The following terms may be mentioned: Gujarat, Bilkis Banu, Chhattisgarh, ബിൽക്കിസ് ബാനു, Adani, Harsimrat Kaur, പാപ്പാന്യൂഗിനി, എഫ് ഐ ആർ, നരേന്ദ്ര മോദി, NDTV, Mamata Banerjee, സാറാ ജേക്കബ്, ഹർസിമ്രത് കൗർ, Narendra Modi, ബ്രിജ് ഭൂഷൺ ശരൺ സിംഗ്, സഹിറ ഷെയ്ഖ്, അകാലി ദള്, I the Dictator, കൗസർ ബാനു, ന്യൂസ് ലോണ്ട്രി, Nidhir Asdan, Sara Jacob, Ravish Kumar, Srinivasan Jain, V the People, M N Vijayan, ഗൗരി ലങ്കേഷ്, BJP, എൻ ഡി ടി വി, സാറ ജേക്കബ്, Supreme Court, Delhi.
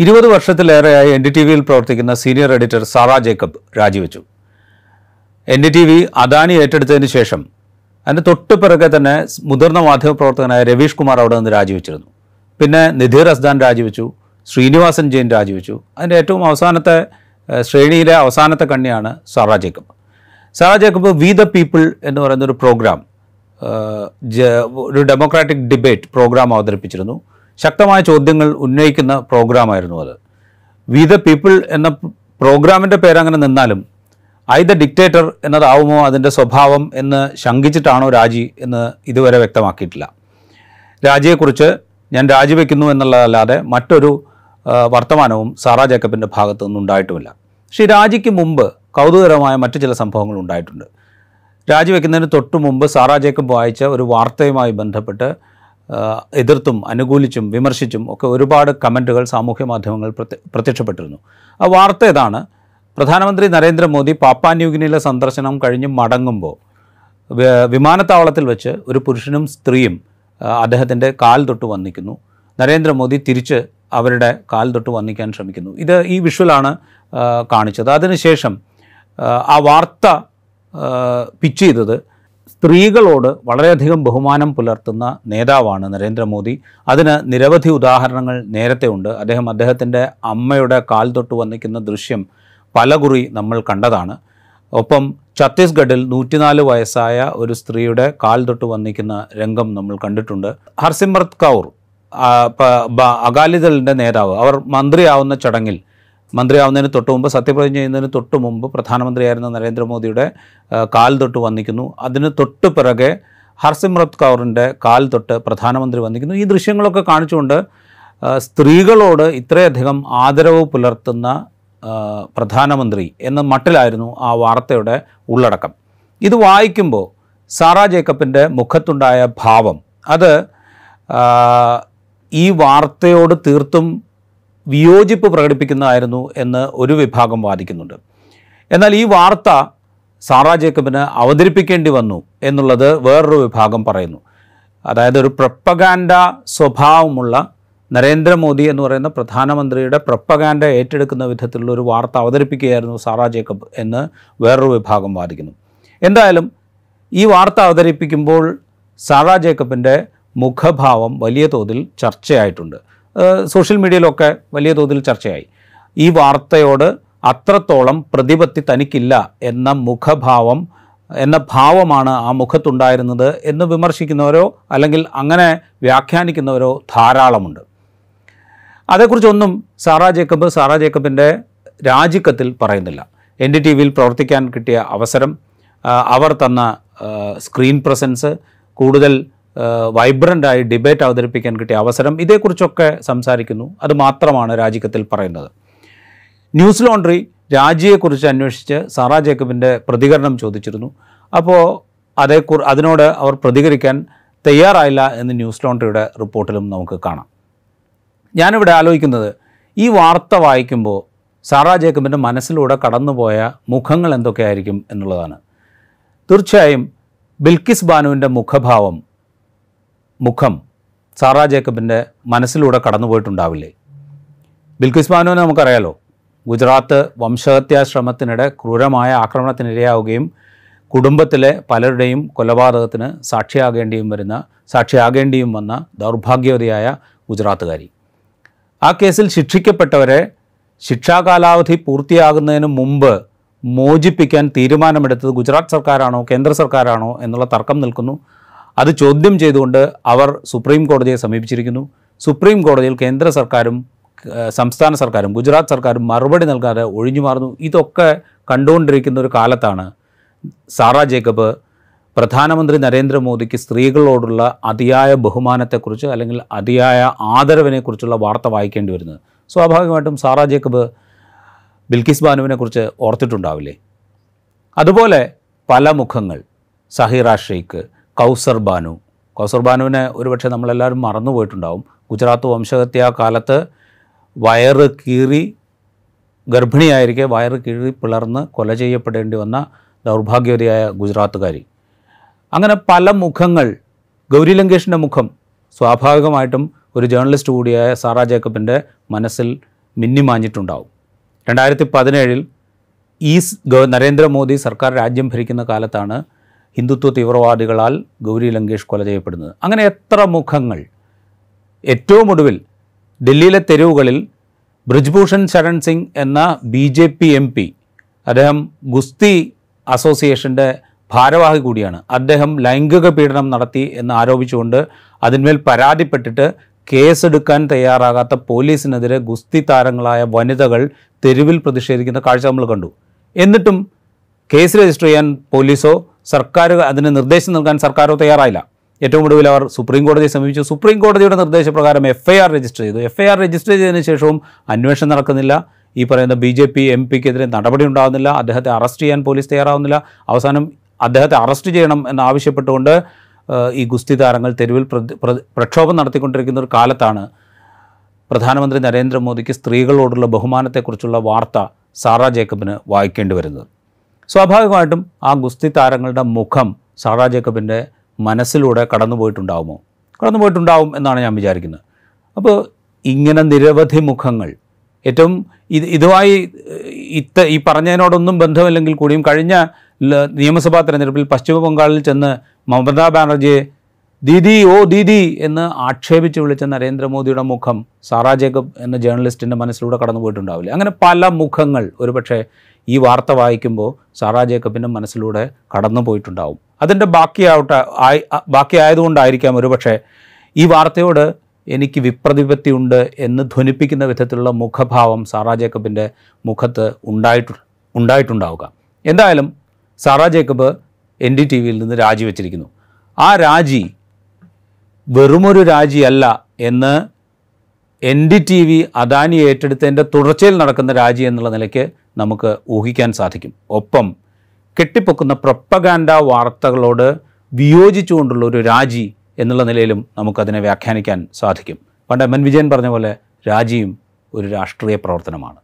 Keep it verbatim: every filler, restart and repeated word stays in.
ഇരുപത് വർഷത്തിലേറെയായി N D T വിയിൽ പ്രവർത്തിക്കുന്ന സീനിയർ എഡിറ്റർ സാറ ജേക്കബ് രാജിവെച്ചു. എൻ ഡി ടി വി Adani ഏറ്റെടുത്തതിന് ശേഷം അതിൻ്റെ തൊട്ട് പിറകെ തന്നെ മുതിർന്ന മാധ്യമപ്രവർത്തകനായ രവീഷ് കുമാർ അവിടെ നിന്ന് രാജിവെച്ചിരുന്നു. പിന്നെ നിധിർ അസ്ദാൻ രാജിവെച്ചു, ശ്രീനിവാസൻ ജെയിൻ രാജിവെച്ചു. അതിൻ്റെ ഏറ്റവും അവസാനത്തെ ശ്രേണിയിലെ അവസാനത്തെ കണ്ണിയാണ് സാറ ജേക്കബ്. സാറ ജേക്കബ് we the people എന്ന് പറയുന്നൊരു പ്രോഗ്രാം, ഒരു ഡെമോക്രാറ്റിക് ഡിബേറ്റ് പ്രോഗ്രാം അവതരിപ്പിച്ചിരുന്നു. ശക്തമായ ചോദ്യങ്ങൾ ഉന്നയിക്കുന്ന പ്രോഗ്രാമായിരുന്നു അത്. വി ദ പീപ്പിൾ എന്ന പ്രോഗ്രാമിൻ്റെ പേരങ്ങനെ നിന്നാലും ഐ ദ ഡിക്റ്റേറ്റർ എന്നതാവുമോ അതിൻ്റെ സ്വഭാവം എന്ന് ശങ്കിച്ചിട്ടാണോ രാജി എന്ന് ഇതുവരെ വ്യക്തമാക്കിയിട്ടില്ല. രാജിയെക്കുറിച്ച് ഞാൻ രാജിവെക്കുന്നു എന്നുള്ളതല്ലാതെ മറ്റൊരു വർത്തമാനവും സാറ ജേക്കബിൻ്റെ ഭാഗത്തു നിന്നുണ്ടായിട്ടുമില്ല. പക്ഷേ രാജിക്ക് മുമ്പ് കൗതുകരമായ മറ്റു ചില സംഭവങ്ങൾ ഉണ്ടായിട്ടുണ്ട്. രാജിവെക്കുന്നതിന് തൊട്ടു മുമ്പ് സാറ ജേക്കബ് വായിച്ച ഒരു വാർത്തയുമായി ബന്ധപ്പെട്ട് എതിർത്തും അനുകൂലിച്ചും വിമർശിച്ചും ഒക്കെ ഒരുപാട് കമൻറ്റുകൾ സാമൂഹ്യ മാധ്യമങ്ങൾ പ്രത്യക്ഷപ്പെട്ടിരുന്നു. ആ വാർത്ത ഇതാണ്: പ്രധാനമന്ത്രി നരേന്ദ്രമോദി പാപ്പാന്യൂഗിനിയിലെ സന്ദർശനം കഴിഞ്ഞ് മടങ്ങുമ്പോൾ വിമാനത്താവളത്തിൽ വെച്ച് ഒരു പുരുഷനും സ്ത്രീയും അദ്ദേഹത്തിൻ്റെ കാൽ തൊട്ട് വന്നിക്കുന്നു. നരേന്ദ്രമോദി തിരിച്ച് അവരുടെ കാൽ തൊട്ട് വന്നിക്കാൻ ശ്രമിക്കുന്നു. ഇത് ഈ വിഷ്വലാണ് കാണിച്ചത്. അതിനുശേഷം ആ വാർത്ത പിച്ച് ചെയ്തത് സ്ത്രീകളോട് വളരെയധികം ബഹുമാനം പുലർത്തുന്ന നേതാവാണ് നരേന്ദ്രമോദി, അതിന് നിരവധി ഉദാഹരണങ്ങൾ നേരത്തെ ഉണ്ട്, അദ്ദേഹം അദ്ദേഹത്തിൻ്റെ അമ്മയുടെ കാൽ തൊട്ട് വന്നിക്കുന്ന ദൃശ്യം പലകുറി നമ്മൾ കണ്ടതാണ്, ഒപ്പം ഛത്തീസ്ഗഡിൽ നൂറ്റിനാല് വയസ്സായ ഒരു സ്ത്രീയുടെ കാൽ തൊട്ട് വന്നിക്കുന്ന രംഗം നമ്മൾ കണ്ടിട്ടുണ്ട്. ഹർസിമ്രത് കൗർ, അകാലി ദളിൻ്റെ നേതാവ്, അവർ മന്ത്രിയാവുന്ന ചടങ്ങിൽ, മന്ത്രിയാവുന്നതിന് തൊട്ട് മുമ്പ്, സത്യപ്രതിജ്ഞ ചെയ്യുന്നതിന് തൊട്ട് മുമ്പ് പ്രധാനമന്ത്രിയായിരുന്ന നരേന്ദ്രമോദിയുടെ കാൽ തൊട്ട് വന്നിക്കുന്നു. അതിന് തൊട്ട് പിറകെ ഹർസിമ്രത് കൗറിൻ്റെ കാൽ തൊട്ട് പ്രധാനമന്ത്രി വന്നിക്കുന്നു. ഈ ദൃശ്യങ്ങളൊക്കെ കാണിച്ചുകൊണ്ട് സ്ത്രീകളോട് ഇത്രയധികം ആദരവ് പുലർത്തുന്ന പ്രധാനമന്ത്രി എന്ന മട്ടിലായിരുന്നു ആ വാർത്തയുടെ ഉള്ളടക്കം. ഇത് വായിക്കുമ്പോൾ സാറ ജേക്കബിൻ്റെ മുഖത്തുണ്ടായ ഭാവം, അത് ഈ വാർത്തയോട് തീർത്തും വിയോജിപ്പ് പ്രകടിപ്പിക്കുന്നതായിരുന്നു എന്ന് ഒരു വിഭാഗം വാദിക്കുന്നുണ്ട്. എന്നാൽ ഈ വാർത്ത സാറ ജേക്കബിന് അവതരിപ്പിക്കേണ്ടി വന്നു എന്നുള്ളത് വേറൊരു വിഭാഗം പറയുന്നു. അതായത് ഒരു പ്രൊപ്പഗാൻഡ സ്വഭാവമുള്ള നരേന്ദ്രമോദി എന്ന് പറയുന്ന പ്രധാനമന്ത്രിയുടെ പ്രൊപ്പഗാൻഡ ഏറ്റെടുക്കുന്ന വിധത്തിലുള്ള ഒരു വാർത്ത അവതരിപ്പിക്കുകയായിരുന്നു സാറ ജേക്കബ് എന്ന് വേറൊരു വിഭാഗം വാദിക്കുന്നു. എന്തായാലും ഈ വാർത്ത അവതരിപ്പിക്കുമ്പോൾ സാറ ജേക്കബിൻ്റെ മുഖഭാവം വലിയ തോതിൽ ചർച്ചയായിട്ടുണ്ട്, സോഷ്യൽ മീഡിയയിലൊക്കെ വലിയ തോതിൽ ചർച്ചയായി. ഈ വാർത്തയോട് അത്രത്തോളം പ്രതിപത്തി തനിക്കില്ല എന്ന മുഖഭാവം എന്ന ഭാവമാണ് ആ മുഖത്തുണ്ടായിരുന്നത് എന്ന് വിമർശിക്കുന്നവരോ അല്ലെങ്കിൽ അങ്ങനെ വ്യാഖ്യാനിക്കുന്നവരോ ധാരാളമുണ്ട്. അതേക്കുറിച്ചൊന്നും സാറ ജേക്കബ് സാറ ജേക്കബിൻ്റെ രാജിക്കത്തിൽ പറയുന്നില്ല. എൻ ഡി ടി വിയിൽ പ്രവർത്തിക്കാൻ കിട്ടിയ അവസരം, അവർ തന്ന സ്ക്രീൻ പ്രസൻസ്, കൂടുതൽ വൈബ്രൻ്റായി ഡിബേറ്റ് അവതരിപ്പിക്കാൻ കിട്ടിയ അവസരം, ഇതേക്കുറിച്ചൊക്കെ സംസാരിക്കുന്നു. അത് മാത്രമാണ് രാജിക്കത്തിൽ പറയുന്നത്. ന്യൂസ് ലോണ്ട്രി രാജിയെക്കുറിച്ച് അന്വേഷിച്ച് സാറ ജേക്കബിൻ്റെ പ്രതികരണം ചോദിച്ചിരുന്നു. അപ്പോൾ അതേക്കു അതിനോട് അവർ പ്രതികരിക്കാൻ തയ്യാറായില്ല എന്ന് ന്യൂസ് ലോണ്ട്രിയുടെ റിപ്പോർട്ടിലും നമുക്ക് കാണാം. ഞാനിവിടെ ആലോചിക്കുന്നത്, ഈ വാർത്ത വായിക്കുമ്പോൾ സാറ ജേക്കബിൻ്റെ മനസ്സിലൂടെ കടന്നുപോയ മുഖങ്ങൾ എന്തൊക്കെയായിരിക്കും എന്നുള്ളതാണ്. തീർച്ചയായും ബിൽക്കിസ് ബാനുവിൻ്റെ മുഖഭാവം മുഖം സാറ ജേക്കബിൻ്റെ മനസ്സിലൂടെ കടന്നുപോയിട്ടുണ്ടാവില്ലേ? ബിൽക്കിസ് ബാനുവിനെ നമുക്കറിയാലോ, ഗുജറാത്ത് വംശഹത്യാ ശ്രമത്തിനിടെ ക്രൂരമായ ആക്രമണത്തിനിരയാവുകയും കുടുംബത്തിലെ പലരുടെയും കൊലപാതകത്തിന് സാക്ഷിയാകേണ്ടിയും വരുന്ന സാക്ഷിയാകേണ്ടിയും വന്ന ദൗർഭാഗ്യവതിയായ ഗുജറാത്തുകാരി. ആ കേസിൽ ശിക്ഷിക്കപ്പെട്ടവരെ ശിക്ഷാകാലാവധി പൂർത്തിയാകുന്നതിന് മുമ്പ് മോചിപ്പിക്കാൻ തീരുമാനമെടുത്തത് ഗുജറാത്ത് സർക്കാരാണോ കേന്ദ്ര സർക്കാരാണോ എന്നുള്ള തർക്കം നിൽക്കുന്നു. അത് ചോദ്യം ചെയ്തുകൊണ്ട് അവർ സുപ്രീം കോടതിയെ സമീപിച്ചിരിക്കുന്നു. സുപ്രീം കോടതിയിൽ കേന്ദ്ര സർക്കാരും സംസ്ഥാന സർക്കാരും ഗുജറാത്ത് സർക്കാരും മറുപടി നൽകാതെ ഒഴിഞ്ഞു മാറുന്നു. ഇതൊക്കെ കണ്ടുകൊണ്ടിരിക്കുന്ന ഒരു കാലത്താണ് സാറ ജേക്കബ് പ്രധാനമന്ത്രി നരേന്ദ്രമോദിക്ക് സ്ത്രീകളോടുള്ള അതിയായ ബഹുമാനത്തെക്കുറിച്ച് അല്ലെങ്കിൽ അതിയായ ആദരവിനെക്കുറിച്ചുള്ള വാർത്ത വായിക്കേണ്ടി വരുന്നത്. സ്വാഭാവികമായിട്ടും സാറ ജേക്കബ് ബിൽക്കിസ് ബാനുവിനെക്കുറിച്ച് ഓർത്തിട്ടുണ്ടാവില്ലേ? അതുപോലെ പല മുഖങ്ങൾ, സഹിറ ഷെയ്ഖ്, കൗസർ ബാനു. കൗസർ ബാനുവിനെ ഒരുപക്ഷെ നമ്മളെല്ലാവരും മറന്നുപോയിട്ടുണ്ടാവും. ഗുജറാത്ത് വംശഹത്യാ കാലത്ത് വയറ് കീറി, ഗർഭിണിയായിരിക്കെ വയറ് കീറി പിളർന്ന് കൊല ചെയ്യപ്പെടേണ്ടി വന്ന ദൗർഭാഗ്യവതിയായ ഗുജറാത്തുകാരി. അങ്ങനെ പല മുഖങ്ങൾ. ഗൗരി ലങ്കേഷിൻ്റെ മുഖം സ്വാഭാവികമായിട്ടും ഒരു ജേർണലിസ്റ്റ് കൂടിയായ സാറ ജേക്കബിൻ്റെ മനസ്സിൽ മിന്നിമാഞ്ഞിട്ടുണ്ടാവും. രണ്ടായിരത്തി പതിനേഴിൽ ഈ നരേന്ദ്രമോദി സർക്കാർ രാജ്യം ഭരിക്കുന്ന കാലത്താണ് ഹിന്ദുത്വ തീവ്രവാദികളാൽ ഗൗരി ലങ്കേഷ് കൊല ചെയ്യപ്പെടുന്നത്. അങ്ങനെ എത്ര മുഖങ്ങൾ. ഏറ്റവും ഒടുവിൽ ഡൽഹിയിലെ തെരുവുകളിൽ ബ്രിജ് ഭൂഷൺ ശരൺ സിംഗ് എന്ന B J P M P, അദ്ദേഹം ഗുസ്തി അസോസിയേഷൻ്റെ ഭാരവാഹി കൂടിയാണ്, അദ്ദേഹം ലൈംഗിക പീഡനം നടത്തി എന്ന് ആരോപിച്ചുകൊണ്ട് അതിന്മേൽ പരാതിപ്പെട്ടിട്ട് കേസെടുക്കാൻ തയ്യാറാകാത്ത പോലീസിനെതിരെ ഗുസ്തി താരങ്ങളായ വനിതകൾ തെരുവിൽ പ്രതിഷേധിക്കുന്ന കാഴ്ച നമ്മൾ കണ്ടു. എന്നിട്ടും കേസ് രജിസ്റ്റർ ചെയ്യാൻ പോലീസോ സർക്കാർ അതിന് നിർദ്ദേശം നൽകാൻ സർക്കാരോ തയ്യാറായില്ല. ഏറ്റവും ഒടുവിൽ അവർ സുപ്രീം കോടതിയെ സമീപിച്ചു. സുപ്രീം കോടതിയുടെ നിർദ്ദേശപ്രകാരം എഫ് ഐ ആർ രജിസ്റ്റർ ചെയ്തു. എഫ് ഐ ആർ രജിസ്റ്റർ ചെയ്തതിന് ശേഷവും അന്വേഷണം നടക്കുന്നില്ല. ഈ പറയുന്ന ബി ജെ പി എം പിക്കെതിരെ നടപടി ഉണ്ടാകുന്നില്ല. അദ്ദേഹത്തെ അറസ്റ്റ് ചെയ്യാൻ പോലീസ് തയ്യാറാവുന്നില്ല. അവസാനം അദ്ദേഹത്തെ അറസ്റ്റ് ചെയ്യണം എന്നാവശ്യപ്പെട്ടുകൊണ്ട് ഈ ഗുസ്തി താരങ്ങൾ തെരുവിൽ പ്രക്ഷോഭം നടത്തിക്കൊണ്ടിരിക്കുന്ന ഒരു കാലത്താണ് പ്രധാനമന്ത്രി നരേന്ദ്രമോദിക്ക് സ്ത്രീകളോടുള്ള ബഹുമാനത്തെക്കുറിച്ചുള്ള വാർത്ത സാറാ ജേക്കബിന് വായിക്കേണ്ടി വരുന്നത്. സ്വാഭാവികമായിട്ടും ആ ഗുസ്തി താരങ്ങളുടെ മുഖം സാറാ ജേക്കബിൻ്റെ മനസ്സിലൂടെ കടന്നുപോയിട്ടുണ്ടാവുമോ? കടന്നുപോയിട്ടുണ്ടാവും എന്നാണ് ഞാൻ വിചാരിക്കുന്നത്. അപ്പോൾ ഇങ്ങനെ നിരവധി മുഖങ്ങൾ, ഏറ്റവും ഇത് ഇതുമായി ഇത്ത ഈ പറഞ്ഞതിനോടൊന്നും ബന്ധമില്ലെങ്കിൽ കൂടിയും കഴിഞ്ഞ നിയമസഭാ തെരഞ്ഞെടുപ്പിൽ പശ്ചിമ ബംഗാളിൽ ചെന്ന് മമതാ ബാനർജിയെ ദീദി ഓ ദീദി എന്ന് ആക്ഷേപിച്ച് വിളിച്ച നരേന്ദ്രമോദിയുടെ മുഖം സാറാ ജേക്കബ് എന്ന ജേർണലിസ്റ്റിൻ്റെ മനസ്സിലൂടെ കടന്നു പോയിട്ടുണ്ടാവില്ല. അങ്ങനെ പല മുഖങ്ങൾ ഒരുപക്ഷെ ഈ വാർത്ത വായിക്കുമ്പോൾ സാറാ ജേക്കബിൻ്റെ മനസ്സിലൂടെ കടന്നു പോയിട്ടുണ്ടാവും. അതിൻ്റെ ബാക്കിയാവട്ടെ ആയി ബാക്കിയായതുകൊണ്ടായിരിക്കാം ഒരുപക്ഷെ ഈ വാർത്തയോട് എനിക്ക് വിപ്രതിപത്തിയുണ്ട് എന്ന് ധ്വനിപ്പിക്കുന്ന വിധത്തിലുള്ള മുഖഭാവം സാറാ ജേക്കബിൻ്റെ മുഖത്ത് ഉണ്ടായിട്ടു ഉണ്ടായിട്ടുണ്ടാവുക എന്തായാലും സാറാ ജേക്കബ് N D T വിയിൽ നിന്ന് രാജിവെച്ചിരിക്കുന്നു. ആ രാജി വെറുമൊരു രാജിയല്ല എന്ന് എൻ ഡി ടി വി Adani ഏറ്റെടുത്തതിൻ്റെ തുടർച്ചയിൽ നടക്കുന്ന രാജി എന്നുള്ള നിലയ്ക്ക് നമുക്ക് ഊഹിക്കാൻ സാധിക്കും. ഒപ്പം കെട്ടിപ്പൊക്കുന്ന പ്രൊപ്പഗാൻഡ വാർത്തകളോട് വിയോജിച്ചുകൊണ്ടുള്ള ഒരു രാജി എന്നുള്ള നിലയിലും നമുക്കതിനെ വ്യാഖ്യാനിക്കാൻ സാധിക്കും. പണ്ട് എം എൻ വിജയൻ പറഞ്ഞ പോലെ രാജിയും ഒരു രാഷ്ട്രീയ പ്രവർത്തനമാണ്.